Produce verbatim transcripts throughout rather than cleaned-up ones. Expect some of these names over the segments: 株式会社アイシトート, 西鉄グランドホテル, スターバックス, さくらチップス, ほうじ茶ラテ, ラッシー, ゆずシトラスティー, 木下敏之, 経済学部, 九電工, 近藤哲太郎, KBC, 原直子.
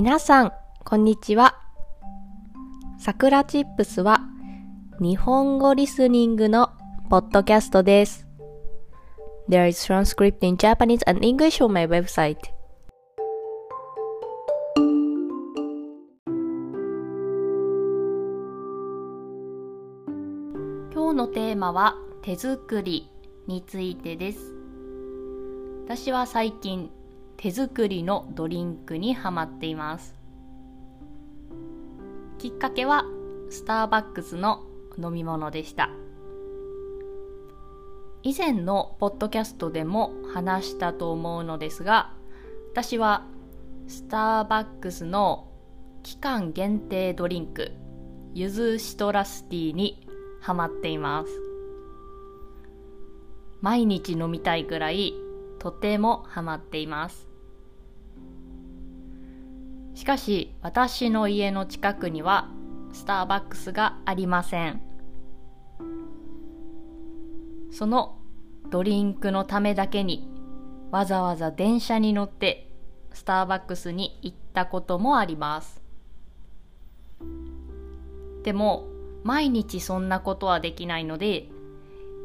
皆さん、こんにちは。さくらチップスは日本語リスニングのポッドキャストです。There is transcript in Japanese and English on my website. 今日のテーマは手作りについてです。私は最近手作りのドリンクにハマっています。きっかけはスターバックスの飲み物でした。以前のポッドキャストでも話したと思うのですが、私はスターバックスの期間限定ドリンク、ゆずシトラスティーにハマっています。毎日飲みたいくらいとてもハマっています。しかし、私の家の近くにはスターバックスがありません。そのドリンクのためだけにわざわざ電車に乗ってスターバックスに行ったこともあります。でも、毎日そんなことはできないので、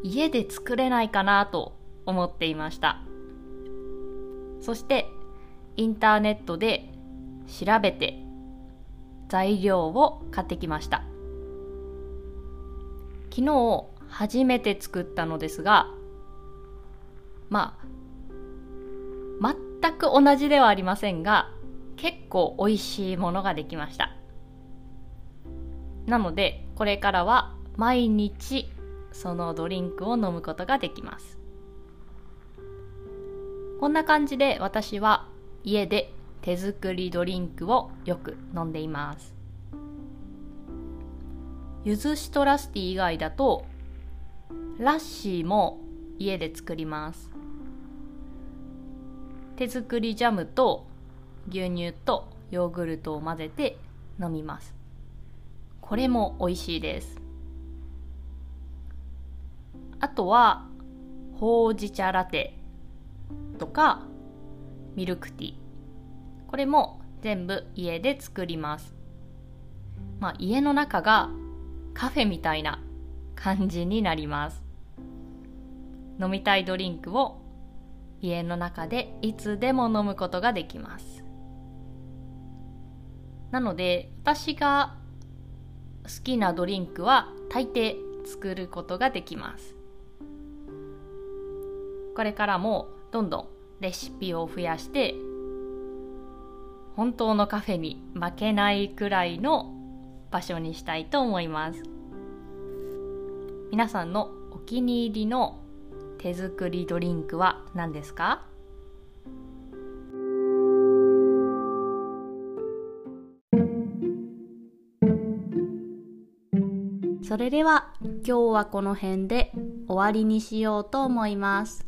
家で作れないかなと思っていました。そして、インターネットで調べて材料を買ってきました。昨日初めて作ったのですが、まあ全く同じではありませんが、結構美味しいものができました。なのでこれからは毎日そのドリンクを飲むことができます。こんな感じで私は家で手作りドリンクをよく飲んでいます。ゆずシトラスティ以外だとラッシーも家で作ります。手作りジャムと牛乳とヨーグルトを混ぜて飲みます。これも美味しいです。あとはほうじ茶ラテとかミルクティー。これも全部家で作ります。まあ、家の中がカフェみたいな感じになります。飲みたいドリンクを家の中でいつでも飲むことができます。なので私が好きなドリンクは大抵作ることができます。これからもどんどんレシピを増やして本当のカフェに負けないくらいの場所にしたいと思います。皆さんのお気に入りの手作りドリンクは何ですか？それでは今日はこの辺で終わりにしようと思います。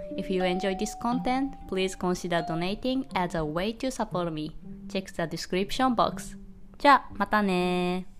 if you enjoy this content, please consider donating as a way to support me. Check the description box. じゃあ、またねー。